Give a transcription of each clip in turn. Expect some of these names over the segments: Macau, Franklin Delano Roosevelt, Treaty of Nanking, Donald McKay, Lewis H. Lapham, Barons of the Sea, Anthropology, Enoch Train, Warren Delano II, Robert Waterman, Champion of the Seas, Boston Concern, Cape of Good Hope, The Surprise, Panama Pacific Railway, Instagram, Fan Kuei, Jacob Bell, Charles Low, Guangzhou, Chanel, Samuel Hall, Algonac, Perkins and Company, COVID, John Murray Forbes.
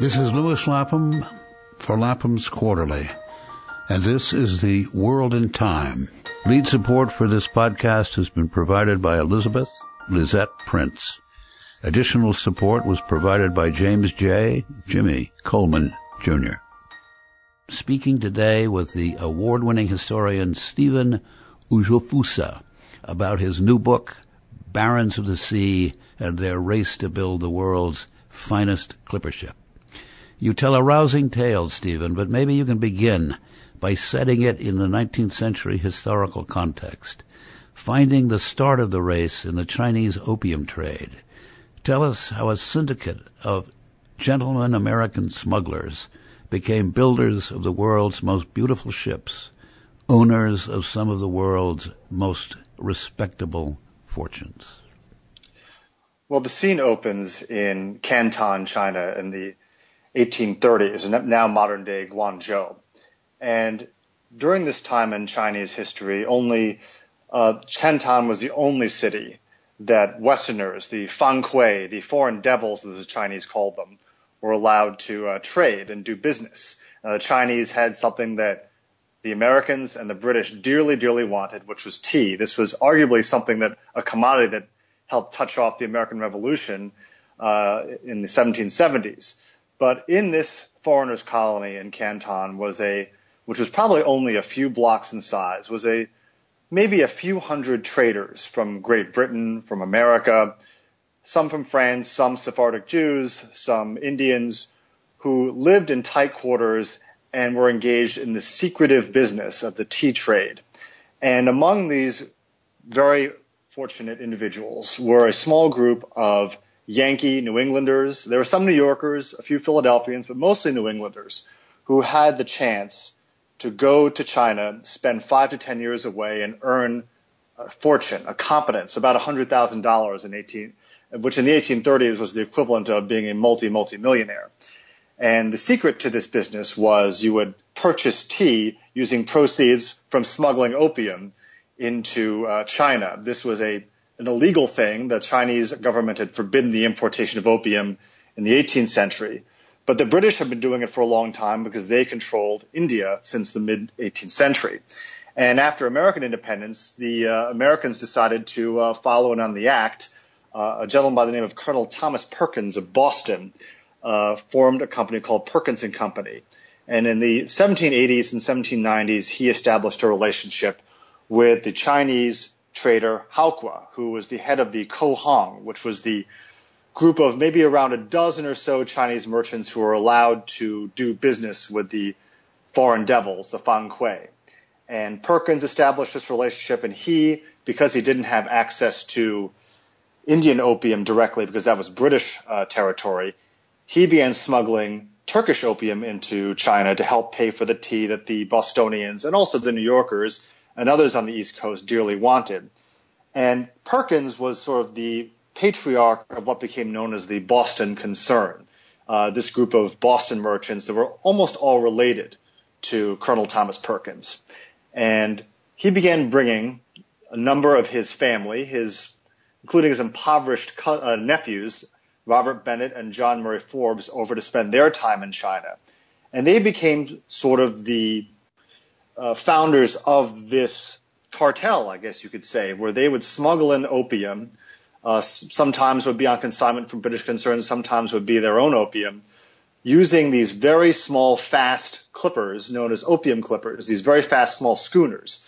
This is Lewis Lapham for Lapham's Quarterly, and this is The World in Time. Lead support for this podcast has been provided by Elizabeth Lizette Prince. Additional support was provided by James J. Jimmy Coleman, Jr. Speaking today with the award-winning historian Stephen Ujofusa about his new book, Barons of the Sea and Their Race to Build the World's Finest Clipper Ship. You tell a rousing tale, Stephen, but maybe you can begin by setting it in the 19th century historical context, finding the start of the race in the Chinese opium trade. Tell us how a syndicate of gentlemen American smugglers became builders of the world's most beautiful ships, owners of some of the world's most respectable fortunes. Well, the scene opens in Canton, China in the 1830s, and now modern-day Guangzhou. And during this time in Chinese history, only Canton was the only city that Westerners, the Fan Kuei, the foreign devils, as the Chinese called them, were allowed to trade and do business. The Chinese had something that the Americans and the British dearly, dearly wanted, which was tea. This was arguably something that a commodity that helped touch off the American Revolution in the 1770s. But in this foreigners' colony in Canton was which was probably only a few blocks in size, was maybe a few hundred traders from Great Britain, from America, some from France, some Sephardic Jews, some Indians who lived in tight quarters and were engaged in the secretive business of the tea trade. And among these very fortunate individuals were a small group of Yankee New Englanders. There were some New Yorkers, a few Philadelphians, but mostly New Englanders who had the chance to go to China, spend 5 to 10 years away, and earn a fortune, a competence, about $100,000 which in the 1830s was the equivalent of being a multi-millionaire. And the secret to this business was you would purchase tea using proceeds from smuggling opium into China. This was an illegal thing. The Chinese government had forbidden the importation of opium in the 18th century. But the British had been doing it for a long time because they controlled India since the mid-18th century. And after American independence, the Americans decided to follow in on the act. A gentleman by the name of Colonel Thomas Perkins of Boston formed a company called Perkins and Company. And in the 1780s and 1790s, he established a relationship with the Chinese trader Houqua, who was the head of the Cohong, which was the group of maybe around a dozen or so Chinese merchants who were allowed to do business with the foreign devils, the Fan Kuei. And Perkins established this relationship, and because he didn't have access to Indian opium directly because that was British territory, he began smuggling Turkish opium into China to help pay for the tea that the Bostonians and also the New Yorkers and others on the East Coast dearly wanted. And Perkins was sort of the patriarch of what became known as the Boston Concern, this group of Boston merchants that were almost all related to Colonel Thomas Perkins. And he began bringing a number of his family, including his impoverished nephews, Robert Bennett and John Murray Forbes, over to spend their time in China. And they became sort of the founders of this cartel, I guess you could say, where they would smuggle in opium. Sometimes it would be on consignment from British concerns, sometimes it would be their own opium, using these very small, fast clippers known as opium clippers, these very fast, small schooners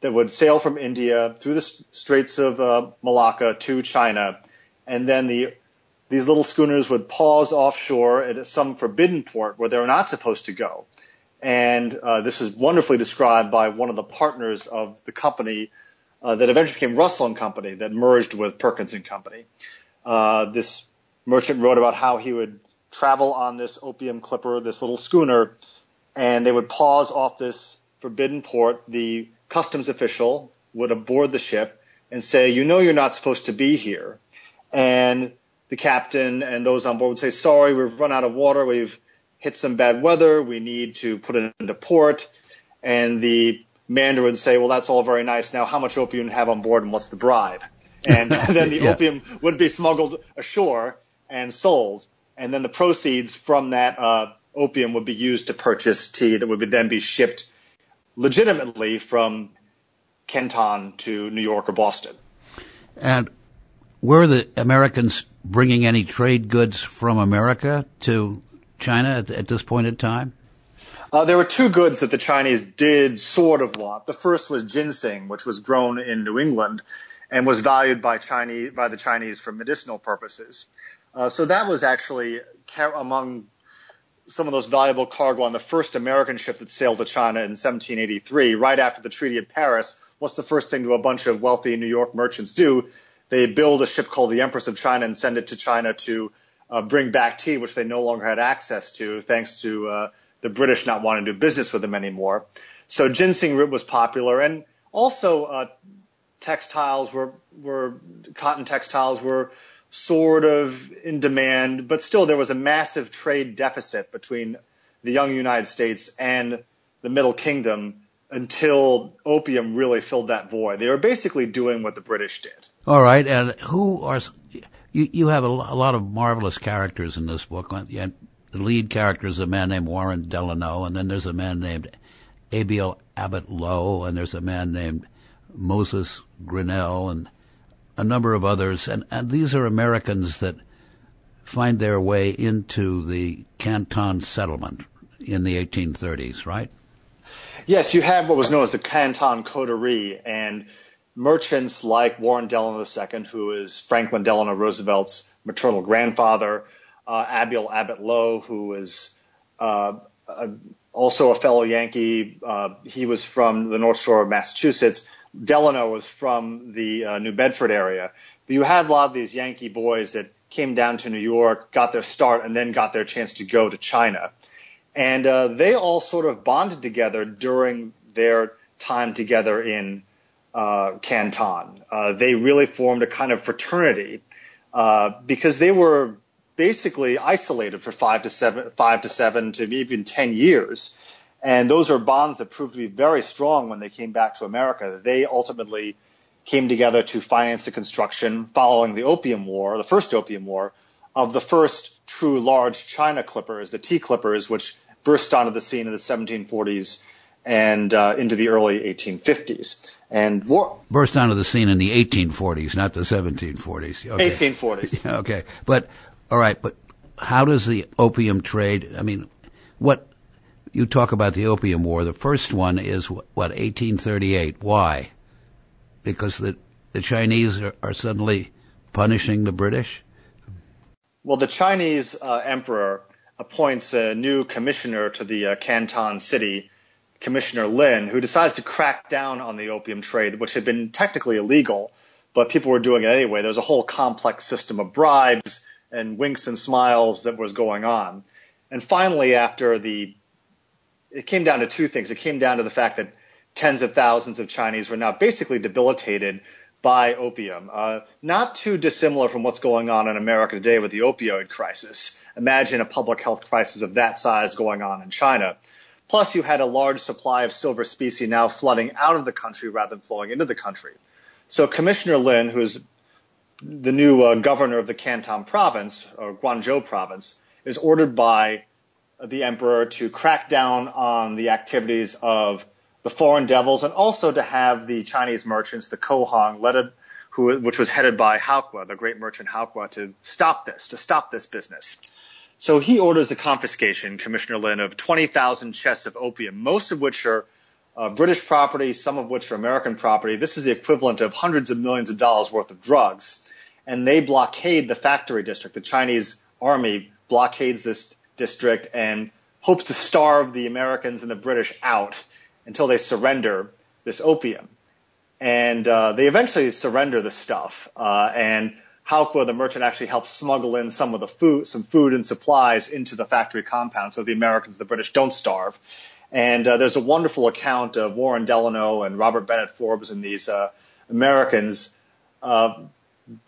that would sail from India through the Straits of Malacca to China. And then these little schooners would pause offshore at some forbidden port where they were not supposed to go. And this was wonderfully described by one of the partners of the company, that eventually became Russell and Company, that merged with Perkins and Company. This merchant wrote about how he would travel on this opium clipper, this little schooner, and they would pause off this forbidden port. The customs official would aboard the ship and say, "You know, you're not supposed to be here." And the captain and those on board would say, "Sorry, we've run out of water. We've hit some bad weather. We need to put it into port." And the Mandarin would say, "Well, that's all very nice. Now, how much opium do you have on board, and what's the bribe?" And then the opium would be smuggled ashore and sold and then the proceeds from that opium would be used to purchase tea that would then be shipped legitimately from Canton to New York or Boston. And were the Americans bringing any trade goods from America to China at this point in time? There were two goods that the Chinese did sort of want. The first was ginseng, which was grown in New England and was valued by the Chinese for medicinal purposes. So that was actually among some of those valuable cargo on the first American ship that sailed to China in 1783, right after the Treaty of Paris. What's the first thing a bunch of wealthy New York merchants do? They build a ship called the Empress of China and send it to China to bring back tea, which they no longer had access to, thanks to the British not wanting to do business with them anymore. So ginseng root was popular, and also textiles cotton textiles were sort of in demand, but still there was a massive trade deficit between the young United States and the Middle Kingdom until opium really filled that void. They were basically doing what the British did. All right, and who are you have a lot of marvelous characters in this book. The lead character is a man named Warren Delano, and then there's a man named Abiel Abbott Low, and there's a man named Moses Grinnell, and a number of others. And these are Americans that find their way into the Canton settlement in the 1830s, right? Yes, you have what was known as the Canton Coterie, and merchants like Warren Delano II, who is Franklin Delano Roosevelt's maternal grandfather, Abiel Abbott Low, who is also a fellow Yankee. He was from the North Shore of Massachusetts. Delano was from the New Bedford area. But you had a lot of these Yankee boys that came down to New York, got their start, and then got their chance to go to China. And they all sort of bonded together during their time together in Canton. They really formed a kind of fraternity because they were basically isolated for 5 to 7 to even 10 years. And those are bonds that proved to be very strong when they came back to America. They ultimately came together to finance the construction following the Opium War, the first Opium War, of the first true large China clippers, the tea clippers, which burst onto the scene in the 1740s and into the early 1850s. Burst onto the scene in the 1840s, not the 1740s. Okay. 1840s. Okay. But how does the opium trade, you talk about the Opium War. The first one is, 1838. Why? Because the Chinese are suddenly punishing the British? Well, the Chinese emperor appoints a new commissioner to the Canton city, Commissioner Lin, who decides to crack down on the opium trade, which had been technically illegal, but people were doing it anyway. There was a whole complex system of bribes and winks and smiles that was going on. And finally, it came down to two things. It came down to the fact that tens of thousands of Chinese were now basically debilitated by opium, not too dissimilar from what's going on in America today with the opioid crisis. Imagine a public health crisis of that size going on in China. Plus, you had a large supply of silver specie now flooding out of the country rather than flowing into the country. So Commissioner Lin, who's the new governor of the Canton province, or Guangzhou province, is ordered by the emperor to crack down on the activities of the foreign devils, and also to have the Chinese merchants, the Cohong, which was headed by Houqua, the great merchant Houqua, to stop this business. So he orders the confiscation, Commissioner Lin, of 20,000 chests of opium, most of which are British property, some of which are American property. This is the equivalent of hundreds of millions of dollars worth of drugs. And they blockade the factory district. The Chinese army blockades this district and hopes to starve the Americans and the British out until they surrender this opium. And they eventually surrender the stuff. And Houqua, the merchant, actually helps smuggle in some of the food, some food and supplies into the factory compound so the Americans and the British don't starve. And there's a wonderful account of Warren Delano and Robert Bennett Forbes and these Americans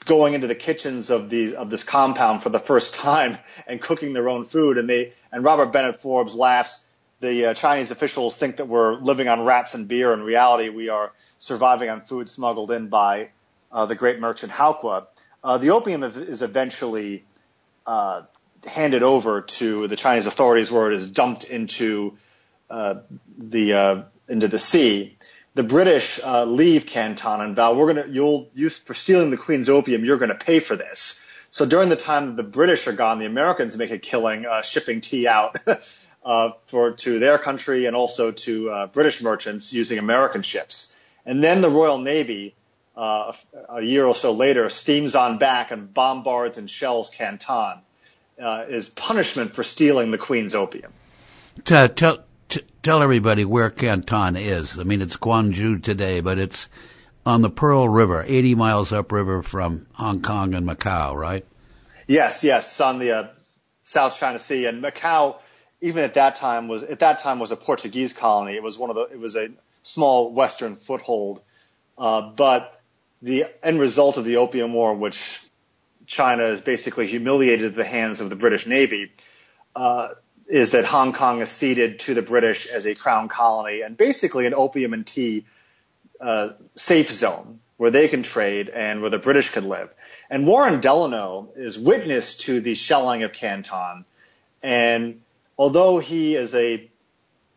going into the kitchens of this compound for the first time and cooking their own food. And Robert Bennett Forbes laughs. The Chinese officials think that we're living on rats and beer. In reality, we are surviving on food smuggled in by the great merchant Houqua. The opium is eventually handed over to the Chinese authorities, where it is dumped into the sea. The British leave Canton and vow, for stealing the Queen's opium, you're going to pay for this. So during the time that the British are gone, the Americans make a killing shipping tea out to their country and also to British merchants using American ships. And then the Royal Navy, a year or so later, steams on back and bombards and shells Canton as punishment for stealing the Queen's opium. Tell everybody where Canton is. I mean, it's Guangzhou today, but it's on the Pearl River, 80 miles upriver from Hong Kong and Macau, right? Yes, it's on the South China Sea, and Macau, even at that time was a Portuguese colony. It was a small Western foothold, but the end result of the Opium War, which China is basically humiliated at the hands of the British Navy, is that Hong Kong is ceded to the British as a crown colony and basically an opium and tea safe zone where they can trade and where the British could live. And Warren Delano is witness to the shelling of Canton. And although he, as a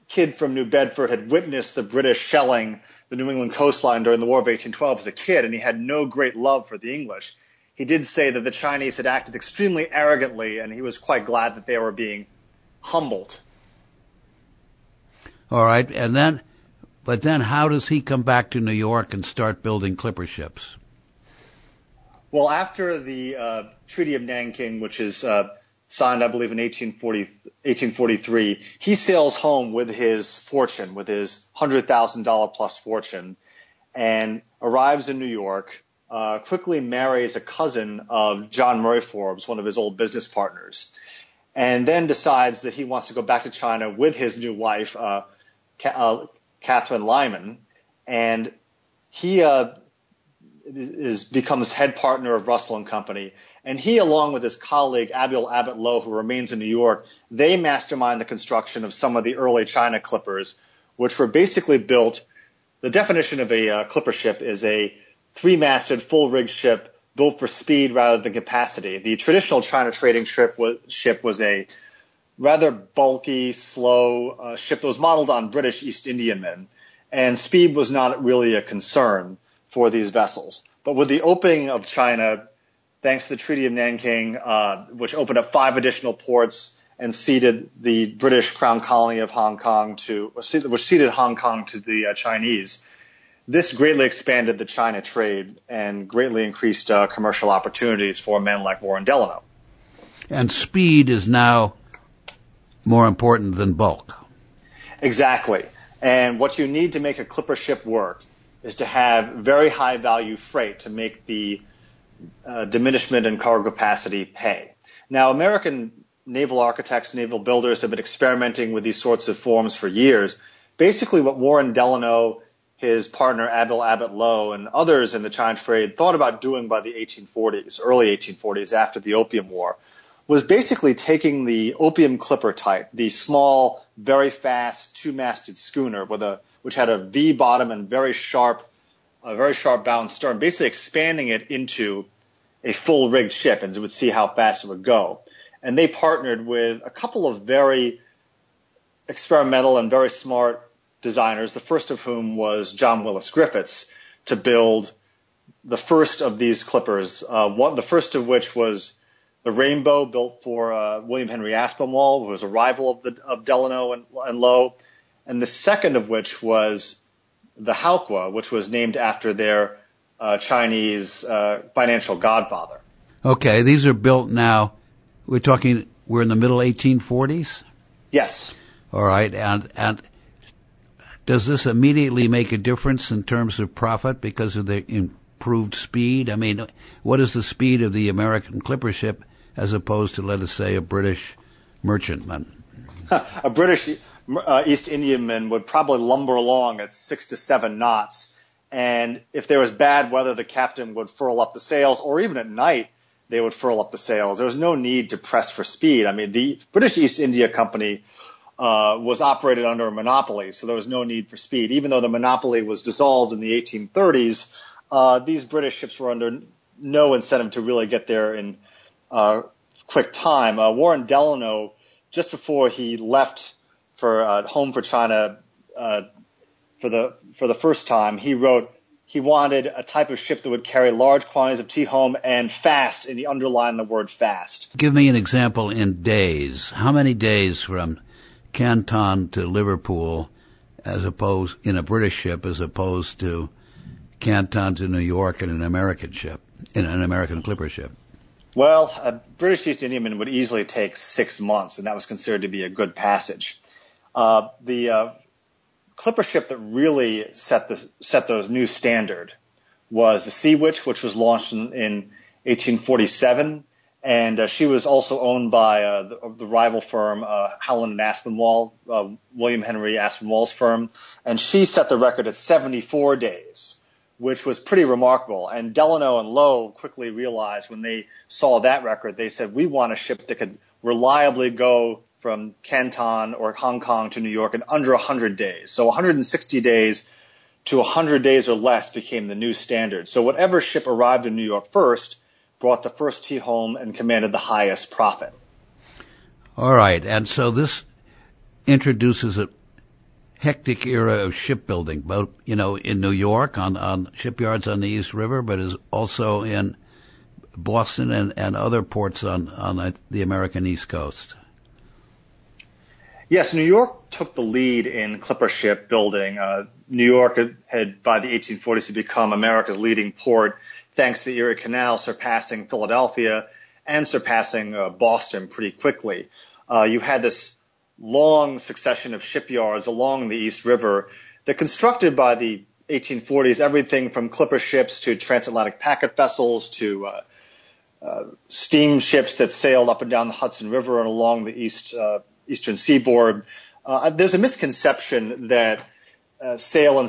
kid from New Bedford, had witnessed the British shelling the New England coastline during the War of 1812 as a kid, and he had no great love for the English, he did say that the Chinese had acted extremely arrogantly, and he was quite glad that they were being humbled. All right, but then how does he come back to New York and start building clipper ships? Well, after the Treaty of Nanking, which is signed, I believe, in 1843, he sails home with his fortune, with his $100,000 plus fortune, and arrives in New York, quickly marries a cousin of John Murray Forbes, one of his old business partners, and then decides that he wants to go back to China with his new wife, Catherine Lyman, and he becomes head partner of Russell and Company. And he, along with his colleague, Abiel Abbott Low, who remains in New York, they mastermind the construction of some of the early China clippers, which were basically built. The definition of a clipper ship is a three-masted, full-rigged ship built for speed rather than capacity. The traditional China trading ship was a rather bulky, slow ship that was modeled on British East Indiamen, and speed was not really a concern for these vessels. But with the opening of China, thanks to the Treaty of Nanking, which opened up 5 additional ports and ceded the British Crown colony of Hong Kong to the Chinese, this greatly expanded the China trade and greatly increased commercial opportunities for men like Warren Delano. And speed is now more important than bulk. Exactly. And what you need to make a clipper ship work is to have very high-value freight to make the diminishment in cargo capacity pay. Now, American naval architects, naval builders have been experimenting with these sorts of forms for years. Basically, what Warren Delano, his partner Abiel Abbott Low, and others in the China trade thought about doing by the 1840s, early 1840s, after the Opium War, was basically taking the opium clipper type, the small, very fast, two-masted schooner which had a V bottom and very sharp bow and stern, basically expanding it into a full-rigged ship, and it would see how fast it would go. And they partnered with a couple of very experimental and very smart designers, the first of whom was John Willis Griffiths, to build the first of these clippers, the first of which was the Rainbow, built for William Henry Aspinwall, who was a rival of Delano and Low, and the second of which was the Houqua, which was named after their Chinese financial godfather. Okay, these are built now. We're in the middle 1840s? Yes. All right, and does this immediately make a difference in terms of profit because of the improved speed? I mean, what is the speed of the American clipper ship as opposed to, let us say, a British merchantman? A British East Indiaman would probably lumber along at 6 to 7 knots, and if there was bad weather, the captain would furl up the sails, or even at night, they would furl up the sails. There was no need to press for speed. I mean, the British East India Company was operated under a monopoly, so there was no need for speed. Even though the monopoly was dissolved in the 1830s, these British ships were under no incentive to really get there in quick time. Warren Delano, just before he left for home for China for the first time, he wrote he wanted a type of ship that would carry large quantities of tea home and fast, and he underlined the word fast. Give me an example in days. How many days from Canton to Liverpool, as opposed in a British ship, as opposed to Canton to New York in an American ship, in an American clipper ship? Well, a British East Indiaman would easily take 6 months, and that was considered to be a good passage. The clipper ship that really set the new standard was the Sea Witch, which was launched in 1847, and she was also owned by the rival firm Howland and Aspinwall, William Henry Aspinwall's firm, and she set the record at 74 days. Which was pretty remarkable. And Delano and Low quickly realized when they saw that record, they said, we want a ship that could reliably go from Canton or Hong Kong to New York in under 100 days. So 160 days to 100 days or less became the new standard. So whatever ship arrived in New York first brought the first tea home and commanded the highest profit. All right. And so this introduces a hectic era of shipbuilding, both, you know, in New York on shipyards on the East River, but is also in Boston and other ports on the American East Coast. Yes, New York took the lead in clipper ship building. New York had, by the 1840s, had become America's leading port, thanks to the Erie Canal, surpassing Philadelphia and surpassing Boston pretty quickly. You had this long succession of shipyards along the East River that constructed by the 1840s everything from clipper ships to transatlantic packet vessels to steamships that sailed up and down the Hudson River and along the eastern seaboard. There's a misconception that steam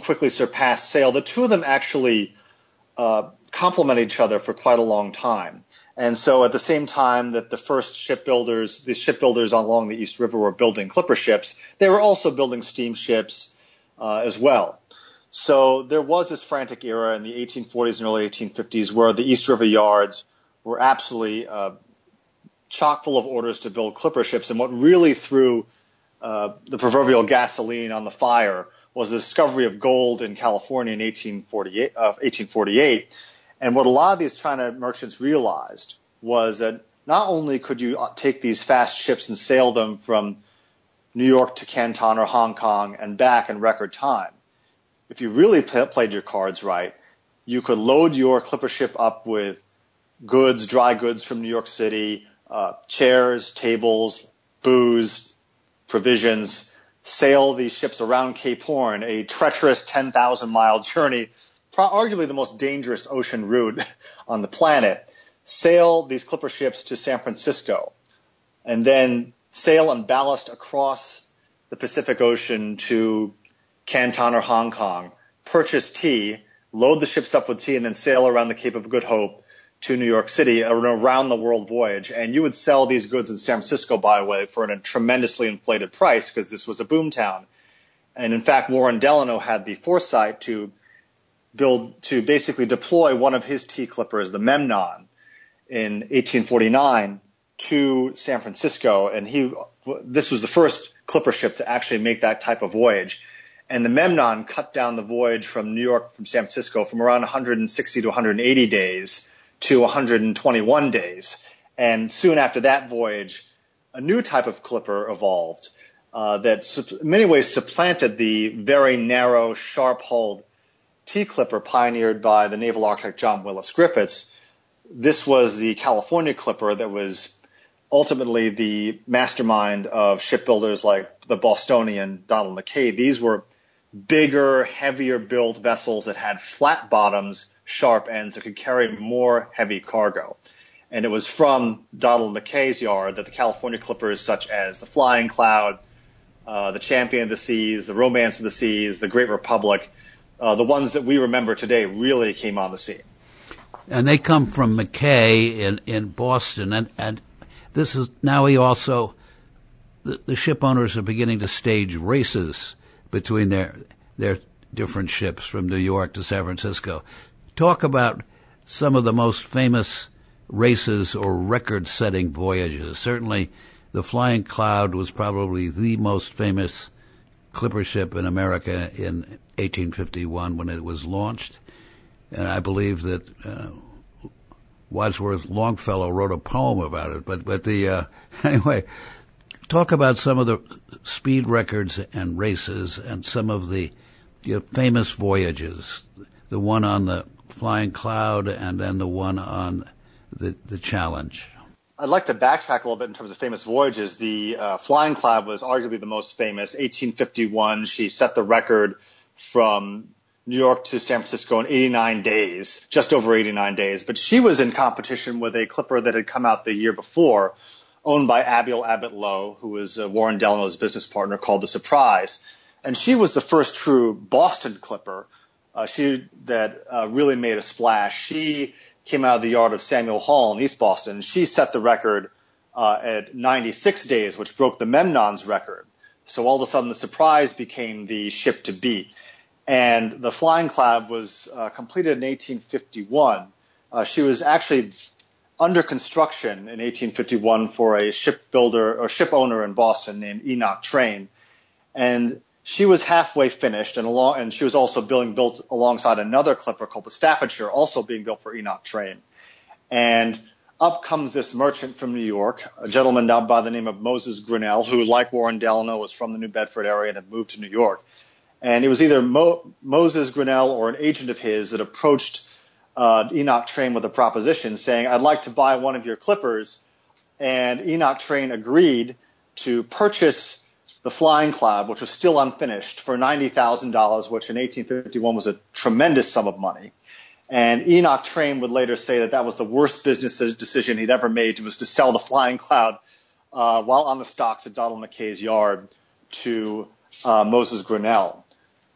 quickly surpassed sail. The two of them actually complement each other for quite a long time. And so at the same time that the first shipbuilders, the shipbuilders along the East River were building clipper ships, they were also building steamships as well. So there was this frantic era in the 1840s and early 1850s where the East River yards were absolutely chock full of orders to build clipper ships. And what really threw the proverbial gasoline on the fire was the discovery of gold in California in 1848. And what a lot of these China merchants realized was that not only could you take these fast ships and sail them from New York to Canton or Hong Kong and back in record time, if you really played your cards right, you could load your clipper ship up with goods, dry goods from New York City, chairs, tables, booze, provisions, sail these ships around Cape Horn, a treacherous 10,000-mile journey, arguably the most dangerous ocean route on the planet, sail these clipper ships to San Francisco, and then sail and ballast across the Pacific Ocean to Canton or Hong Kong, purchase tea, load the ships up with tea, and then sail around the Cape of Good Hope to New York City, an around-the-world voyage. And you would sell these goods in San Francisco, by the way, for a tremendously inflated price because this was a boomtown. And, in fact, Warren Delano had the foresight to basically deploy one of his tea clippers, the Memnon, in 1849 to San Francisco. And this was the first clipper ship to actually make that type of voyage. And the Memnon cut down the voyage from New York, from San Francisco, from around 160 to 180 days to 121 days. And soon after that voyage, a new type of clipper evolved that in many ways supplanted the very narrow, sharp-hulled tea clipper pioneered by the naval architect John Willis Griffiths. This was the California clipper that was ultimately the mastermind of shipbuilders like the Bostonian Donald McKay. These were bigger, heavier built vessels that had flat bottoms, sharp ends that could carry more heavy cargo. And it was from Donald McKay's yard that the California clippers such as the Flying Cloud, the Champion of the Seas, the Romance of the Seas, the Great Republic, the ones that we remember today really came on the scene. And they come from McKay in Boston. And this is now he also, the ship owners are beginning to stage races between their different ships from New York to San Francisco. Talk about some of the most famous races or record-setting voyages. Certainly, the Flying Cloud was probably the most famous clipper ship in America in 1851 when it was launched. And I believe that Wadsworth Longfellow wrote a poem about it. But anyway, talk about some of the speed records and races and some of the famous voyages, the one on the Flying Cloud and then the one on the Challenge. I'd like to backtrack a little bit in terms of famous voyages. The Flying Cloud was arguably the most famous. 1851, she set the record from New York to San Francisco in 89 days, just over 89 days. But she was in competition with a clipper that had come out the year before, owned by Abiel Abbott Low, who was Warren Delano's business partner, called The Surprise. And she was the first true Boston clipper that really made a splash. She came out of the yard of Samuel Hall in East Boston. She set the record at 96 days, which broke the Memnon's record. So all of a sudden, The Surprise became the ship to beat. And the Flying Cloud was completed in 1851. She was actually under construction in 1851 for a shipbuilder or ship owner in Boston named Enoch Train. And she was halfway finished, and she was also being built alongside another clipper called the Staffordshire, also being built for Enoch Train. And up comes this merchant from New York, a gentleman down by the name of Moses Grinnell, who, like Warren Delano, was from the New Bedford area and had moved to New York. And it was either Moses Grinnell or an agent of his that approached Enoch Train with a proposition saying, "I'd like to buy one of your clippers." And Enoch Train agreed to purchase the Flying Cloud, which was still unfinished, for $90,000, which in 1851 was a tremendous sum of money. And Enoch Train would later say that was the worst business decision he'd ever made, was to sell the Flying Cloud while on the stocks at Donald McKay's yard to Moses Grinnell.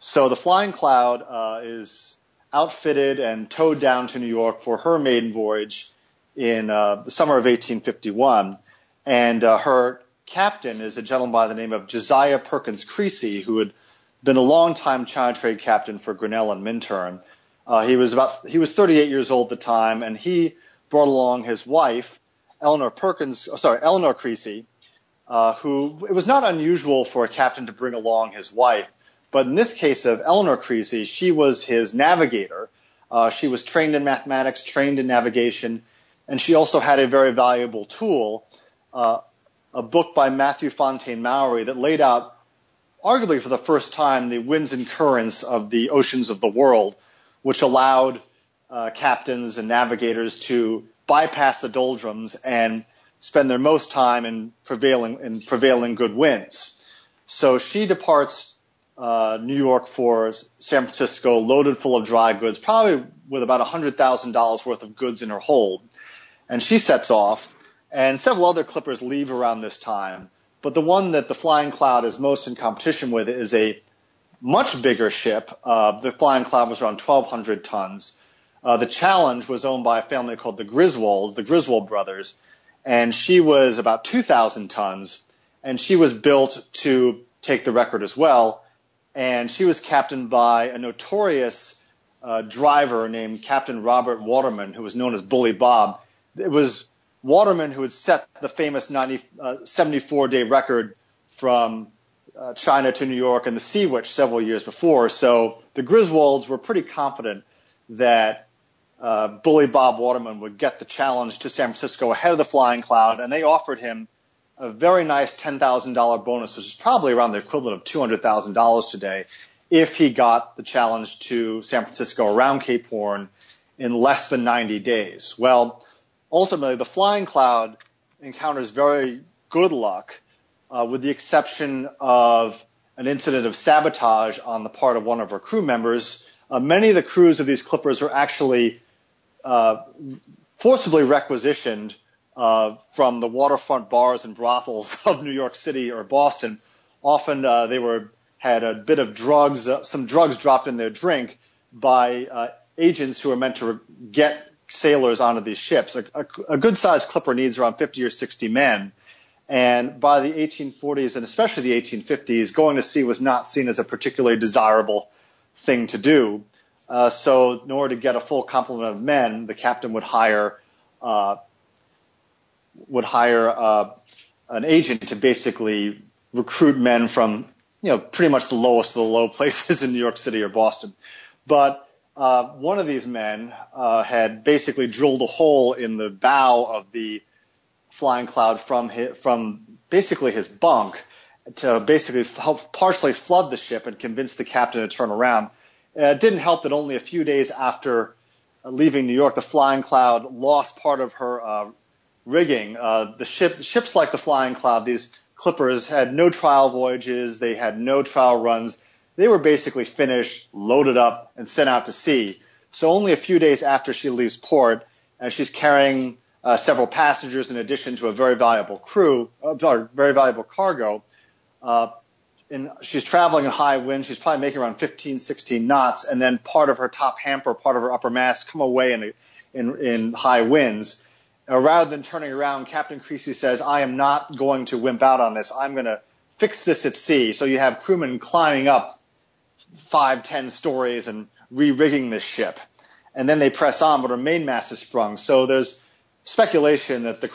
So the Flying Cloud is outfitted and towed down to New York for her maiden voyage in the summer of 1851, and her captain is a gentleman by the name of Josiah Perkins Creasy, who had been a long-time China trade captain for Grinnell and Minturn. He was 38 years old at the time, and he brought along his wife, Eleanor Creasy, who it was not unusual for a captain to bring along his wife, but in this case of Eleanor Creasy, she was his navigator. She was trained in mathematics, trained in navigation, and she also had a very valuable tool, a book by Matthew Fontaine Maury that laid out, arguably for the first time, the winds and currents of the oceans of the world, which allowed captains and navigators to bypass the doldrums and spend their most time in prevailing good winds. So she departs New York for San Francisco, loaded full of dry goods, probably with about $100,000 worth of goods in her hold. And she sets off. And several other clippers leave around this time. But the one that the Flying Cloud is most in competition with is a much bigger ship. The Flying Cloud was around 1,200 tons. The Challenge was owned by a family called the Griswold brothers. And she was about 2,000 tons. And she was built to take the record as well. And she was captained by a notorious driver named Captain Robert Waterman, who was known as Bully Bob. It was Waterman, who had set the famous 74-day record from China to New York and the Sea Witch several years before. So the Griswolds were pretty confident that Bully Bob Waterman would get the Challenge to San Francisco ahead of the Flying Cloud, and they offered him a very nice $10,000 bonus, which is probably around the equivalent of $200,000 today, if he got the Challenge to San Francisco around Cape Horn in less than 90 days. Well, ultimately, the Flying Cloud encounters very good luck, with the exception of an incident of sabotage on the part of one of her crew members. Many of the crews of these clippers are actually forcibly requisitioned from the waterfront bars and brothels of New York City or Boston. Often they had a bit of drugs, some drugs dropped in their drink by agents who are meant to get sailors onto these ships. A good-sized clipper needs around 50 or 60 men, and by the 1840s and especially the 1850s, going to sea was not seen as a particularly desirable thing to do. So in order to get a full complement of men, the captain would hire an agent to basically recruit men from, you know, pretty much the lowest of the low places in New York City or Boston. But one of these men had basically drilled a hole in the bow of the Flying Cloud from basically his bunk to basically help partially flood the ship and convince the captain to turn around. It didn't help that only a few days after leaving New York, the Flying Cloud lost part of her rigging. Ships like the Flying Cloud, these clippers, had no trial voyages. They had no trial runs. They were basically finished, loaded up, and sent out to sea. So only a few days after she leaves port, and she's carrying several passengers in addition to a very valuable cargo. And she's traveling in high wind. She's probably making around 15, 16 knots, and then part of her top hamper, part of her upper mast come away in high winds. Rather than turning around, Captain Creasy says, I am not going to wimp out on this. I'm going to fix this at sea. So you have crewmen climbing up 5, 10 stories and re-rigging this ship. And then they press on, but her mainmast is sprung. So there's speculation that a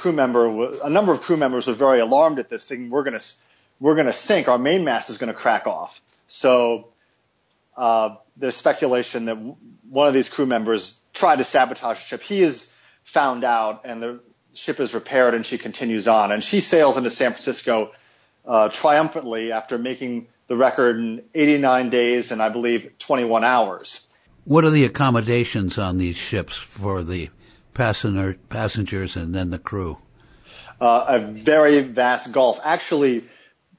number of crew members were very alarmed at this thing. We're going to sink. Our mainmast is going to crack off. So there's speculation that one of these crew members tried to sabotage the ship. He is found out, and the ship is repaired, and she continues on. And she sails into San Francisco triumphantly after making the record in 89 days and, I believe, 21 hours. What are the accommodations on these ships for the passengers and then the crew? A very vast gulf. Actually,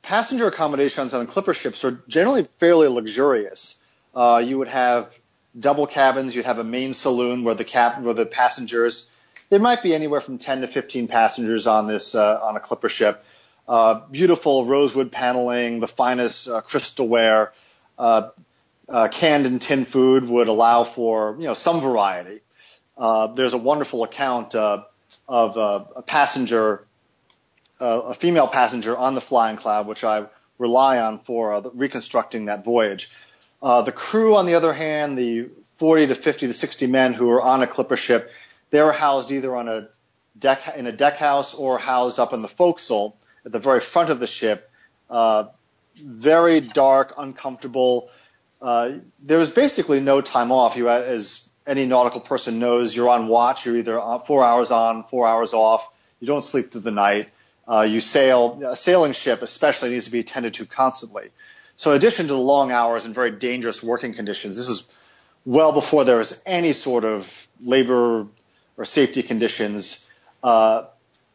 passenger accommodations on clipper ships are generally fairly luxurious. You would have double cabins. You'd have a main saloon where the passengers. There might be anywhere from 10 to 15 passengers on this on a clipper ship. Beautiful rosewood paneling, the finest crystalware, canned and tinned food would allow for some variety. There's a wonderful account of a passenger, a female passenger on the Flying Cloud, which I rely on for reconstructing that voyage. The crew, on the other hand, the 40 to 50 to 60 men who are on a clipper ship, they were housed either on in a deck house or housed up in the forecastle at the very front of the ship. Very dark, uncomfortable. There was basically no time off. As any nautical person knows, you're on watch. You're either 4 hours on, 4 hours off. You don't sleep through the night. You sail. A sailing ship especially needs to be attended to constantly. So in addition to the long hours and very dangerous working conditions, this is well before there was any sort of labor or safety conditions.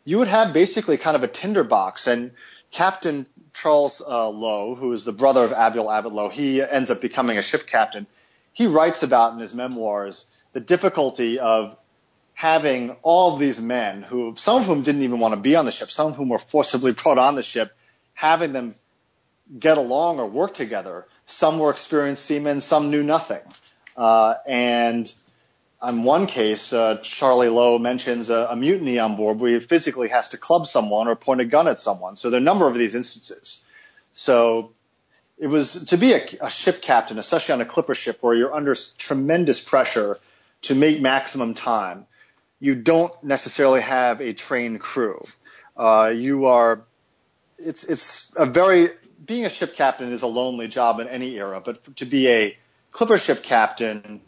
You would have basically kind of a tinderbox. And Captain Charles Low, who is the brother of Abiel Abbott Low, he ends up becoming a ship captain. He writes about in his memoirs the difficulty of having all of these men, who some of whom didn't even want to be on the ship, some of whom were forcibly brought on the ship, having them get along or work together. Some were experienced seamen, some knew nothing. And in one case, Charlie Lowe mentions a mutiny on board where he physically has to club someone or point a gun at someone. So there are a number of these instances. So it was to be a ship captain, especially on a clipper ship where you're under tremendous pressure to make maximum time. You don't necessarily have a trained crew. Being a ship captain is a lonely job in any era, but to be a clipper ship captain,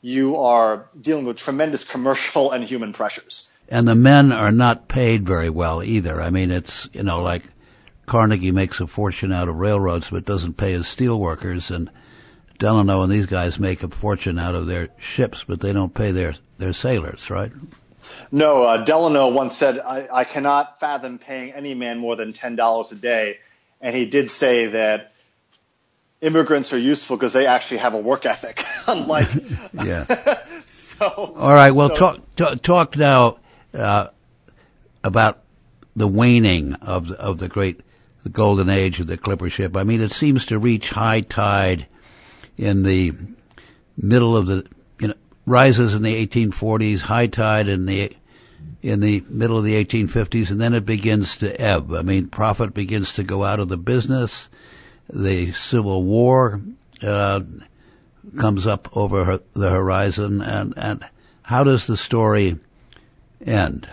you are dealing with tremendous commercial and human pressures. And the men are not paid very well either. I mean, it's, like Carnegie makes a fortune out of railroads but doesn't pay his steel workers, and Delano and these guys make a fortune out of their ships, but they don't pay their sailors, right? No, Delano once said, I cannot fathom paying any man more than $10 a day. And he did say that immigrants are useful because they actually have a work ethic. Unlike, yeah. So all right. Well, talk now about the waning of the golden age of the clipper ship. I mean, it seems to reach high tide in the middle of the rises in the 1840s, high tide in the middle of the 1850s, and then it begins to ebb. I mean, profit begins to go out of the business. The Civil War comes up over the horizon. And how does the story end?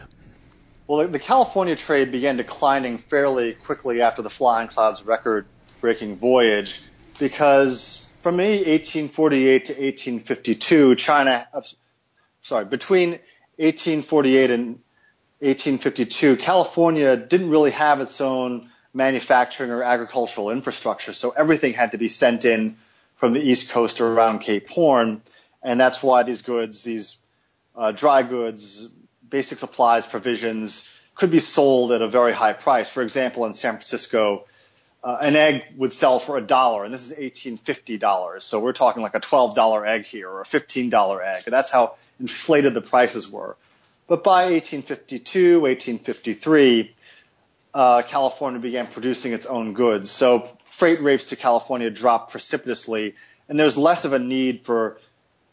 Well, the California trade began declining fairly quickly after the Flying Cloud's record-breaking voyage because from 1848 to 1852, between 1848 and 1852, California didn't really have its own manufacturing or agricultural infrastructure, so everything had to be sent in from the East Coast or around Cape Horn, and that's why these goods, these dry goods, basic supplies, provisions, could be sold at a very high price. For example, in San Francisco, an egg would sell for $1, and this is $18.50. So we're talking like a $12 egg here or a $15 egg. And that's how inflated the prices were. But by 1852, 1853, California began producing its own goods. So freight rates to California dropped precipitously, and there's less of a need for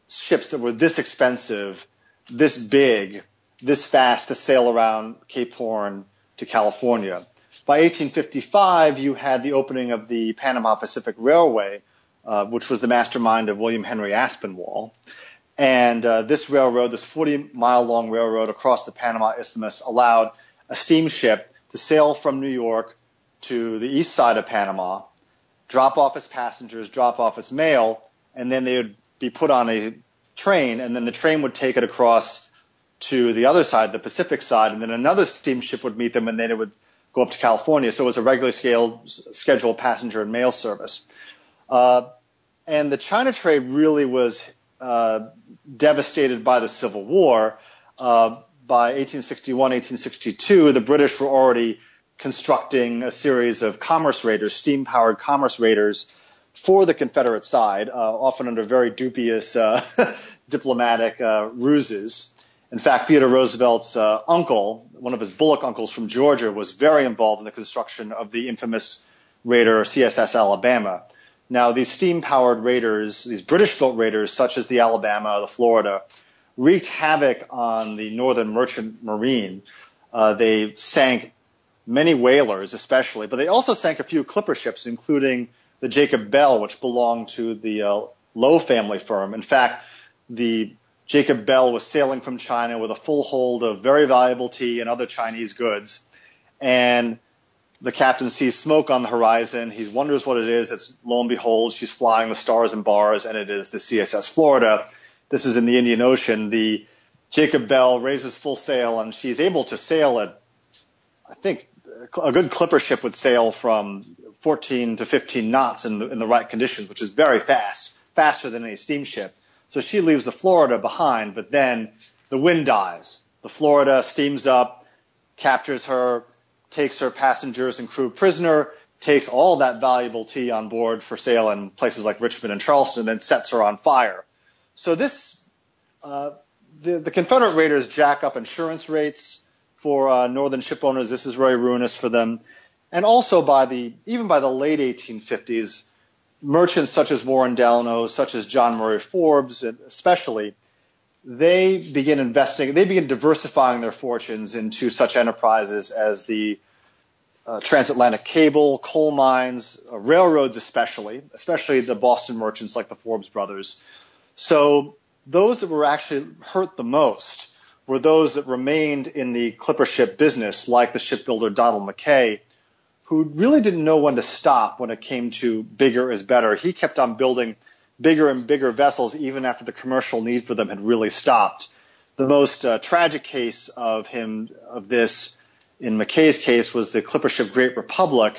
ships that were this expensive, this big, this fast to sail around Cape Horn to California. By 1855, you had the opening of the Panama Pacific Railway, which was the mastermind of William Henry Aspinwall. And this railroad, this 40-mile-long railroad across the Panama Isthmus, allowed a steamship to sail from New York to the east side of Panama, drop off its passengers, drop off its mail, and then they would be put on a train, and then the train would take it across to the other side, the Pacific side, and then another steamship would meet them, and then it would go up to California. So it was a regularly scheduled passenger and mail service. And the China trade really was devastated by the Civil War. By 1861, 1862, the British were already constructing a series of commerce raiders, steam-powered commerce raiders, for the Confederate side, often under very dubious diplomatic ruses. In fact, Theodore Roosevelt's uncle, one of his Bullock uncles from Georgia, was very involved in the construction of the infamous raider CSS Alabama. Now, these steam-powered raiders, these British-built raiders, such as the Alabama, the Florida, wreaked havoc on the northern merchant marine. They sank many whalers, especially, but they also sank a few clipper ships, including the Jacob Bell, which belonged to the Low family firm. In fact, the Jacob Bell was sailing from China with a full hold of very valuable tea and other Chinese goods. And the captain sees smoke on the horizon. He wonders what it is. It's lo and behold, she's flying the stars and bars, and it is the CSS Florida. This is in the Indian Ocean. The Jacob Bell raises full sail, and she's able to sail at, I think, a good clipper ship would sail from 14 to 15 knots in the right conditions, which is very fast, faster than any steamship. So she leaves the Florida behind, but then the wind dies. The Florida steams up, captures her, takes her passengers and crew prisoner, takes all that valuable tea on board for sale in places like Richmond and Charleston, then sets her on fire. So this, the Confederate raiders jack up insurance rates for northern ship owners. This is very ruinous for them. And also even by the late 1850s, merchants such as Warren Delano, such as John Murray Forbes, especially, they begin investing. They begin diversifying their fortunes into such enterprises as the transatlantic cable, coal mines, railroads, especially the Boston merchants like the Forbes brothers. So those that were actually hurt the most were those that remained in the clipper ship business, like the shipbuilder Donald McKay, who really didn't know when to stop when it came to bigger is better. He kept on building bigger and bigger vessels even after the commercial need for them had really stopped. The most tragic case in McKay's case, was the clipper ship Great Republic,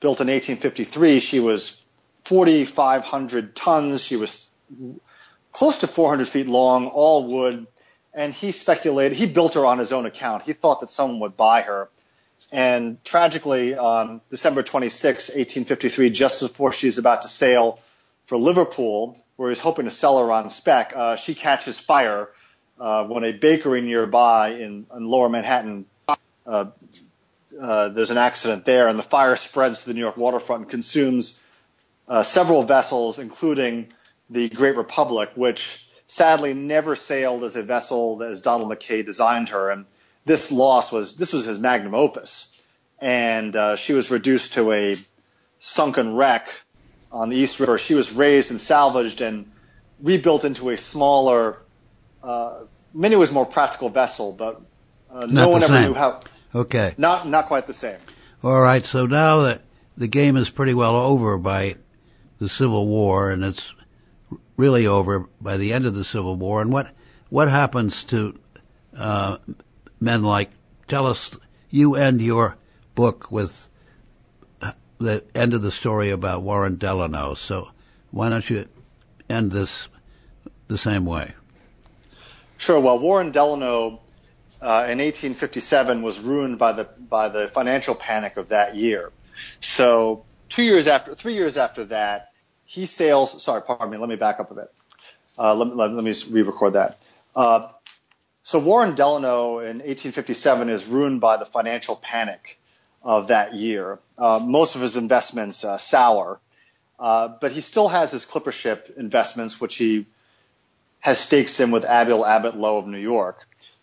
built in 1853. She was 4,500 tons. She was close to 400 feet long, all wood, and he built her on his own account. He thought that someone would buy her. And tragically, on December 26, 1853, just before she's about to sail for Liverpool, where he's hoping to sell her on spec, she catches fire when a bakery nearby in Lower Manhattan, there's an accident there, and the fire spreads to the New York waterfront and consumes several vessels, including the Great Republic, which sadly never sailed as a vessel as Donald McKay designed her. And this loss was his magnum opus, and she was reduced to a sunken wreck on the East River. She was raised and salvaged and rebuilt into a smaller, many was more practical vessel, but No one ever knew how. Okay. Not quite the same. All right. So now that the game is pretty well over by the Civil War, and it's really over by the end of the Civil War. And what happens to men like? Tell us. You end your book with the end of the story about Warren Delano. So why don't you end this the same way? Sure. Well, Warren Delano in 1857 was ruined by the financial panic of that year. So 3 years after that, he sails. Sorry, pardon me. Let me back up a bit. Let me re-record that. So Warren Delano in 1857 is ruined by the financial panic of that year. Most of his investments sour, but he still has his clippership investments, which he has stakes in with Abiel Abbott Low of New York.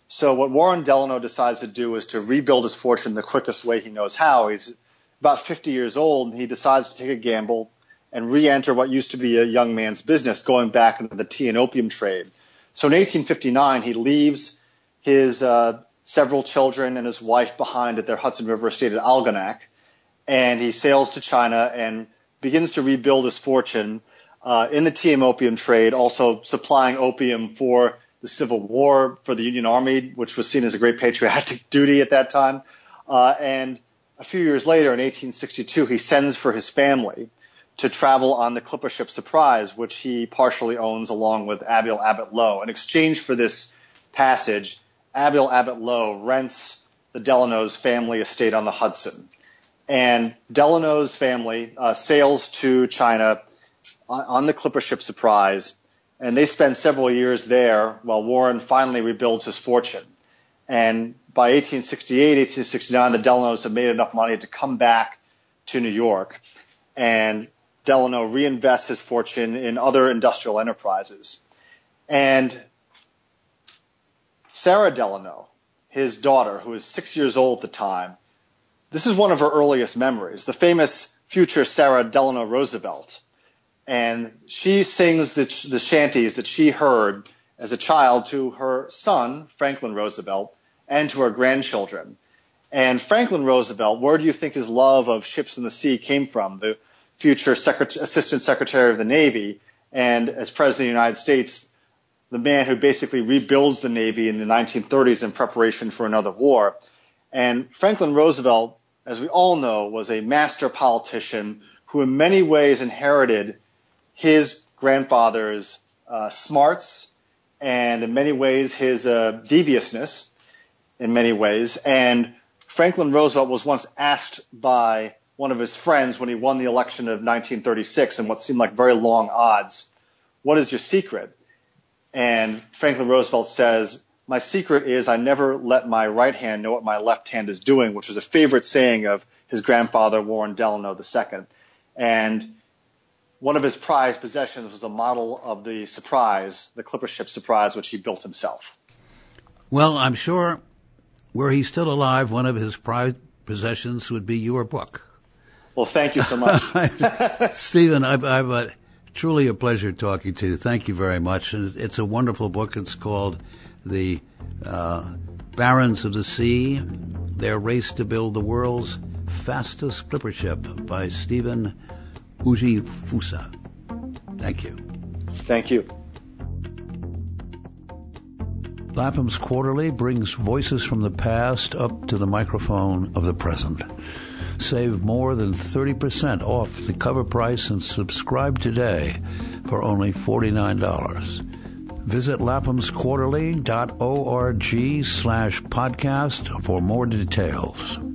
So what Warren Delano decides to do is to rebuild his fortune the quickest way he knows how. He's about 50 years old, and he decides to take a gamble and re-enter what used to be a young man's business, going back into the tea and opium trade. So in 1859, he leaves his several children and his wife behind at their Hudson River estate at Algonac, and he sails to China and begins to rebuild his fortune in the tea and opium trade, also supplying opium for the Civil War for the Union Army, which was seen as a great patriotic duty at that time. And a few years later, in 1862, he sends for his family to travel on the clippership Surprise, which he partially owns along with Abiel Abbott Low. In exchange for this passage, Abiel Abbott Low rents the Delano's family estate on the Hudson. And Delano's family sails to China on the clippership Surprise, and they spend several years there while Warren finally rebuilds his fortune. And by 1868, 1869, the Delanos have made enough money to come back to New York. And Delano reinvests his fortune in other industrial enterprises. And Sarah Delano, his daughter, who is 6 years old at the time, this is one of her earliest memories, the famous future Sarah Delano Roosevelt. And she sings the shanties that she heard as a child to her son, Franklin Roosevelt, and to her grandchildren. And Franklin Roosevelt, where do you think his love of ships in the sea came from? The future Assistant Secretary of the Navy, and as President of the United States, the man who basically rebuilds the Navy in the 1930s in preparation for another war. And Franklin Roosevelt, as we all know, was a master politician who in many ways inherited his grandfather's smarts, and in many ways his deviousness, in many ways. And Franklin Roosevelt was once asked by one of his friends when he won the election of 1936 in what seemed like very long odds, "What is your secret?" And Franklin Roosevelt says, "My secret is I never let my right hand know what my left hand is doing," which was a favorite saying of his grandfather, Warren Delano II. And one of his prized possessions was a model of the Surprise, the clippership Surprise, which he built himself. Well, I'm sure, were he still alive, one of his prized possessions would be your book. Well, thank you so much. Stephen, I've truly a pleasure talking to you. Thank you very much. It's a wonderful book. It's called The Barons of the Sea, Their Race to Build the World's Fastest Clippership by Stephen Uji Fusa. Thank you. Thank you. Lapham's Quarterly brings voices from the past up to the microphone of the present. Save more than 30% off the cover price and subscribe today for only $49. Visit laphamsquarterly.org/podcast for more details.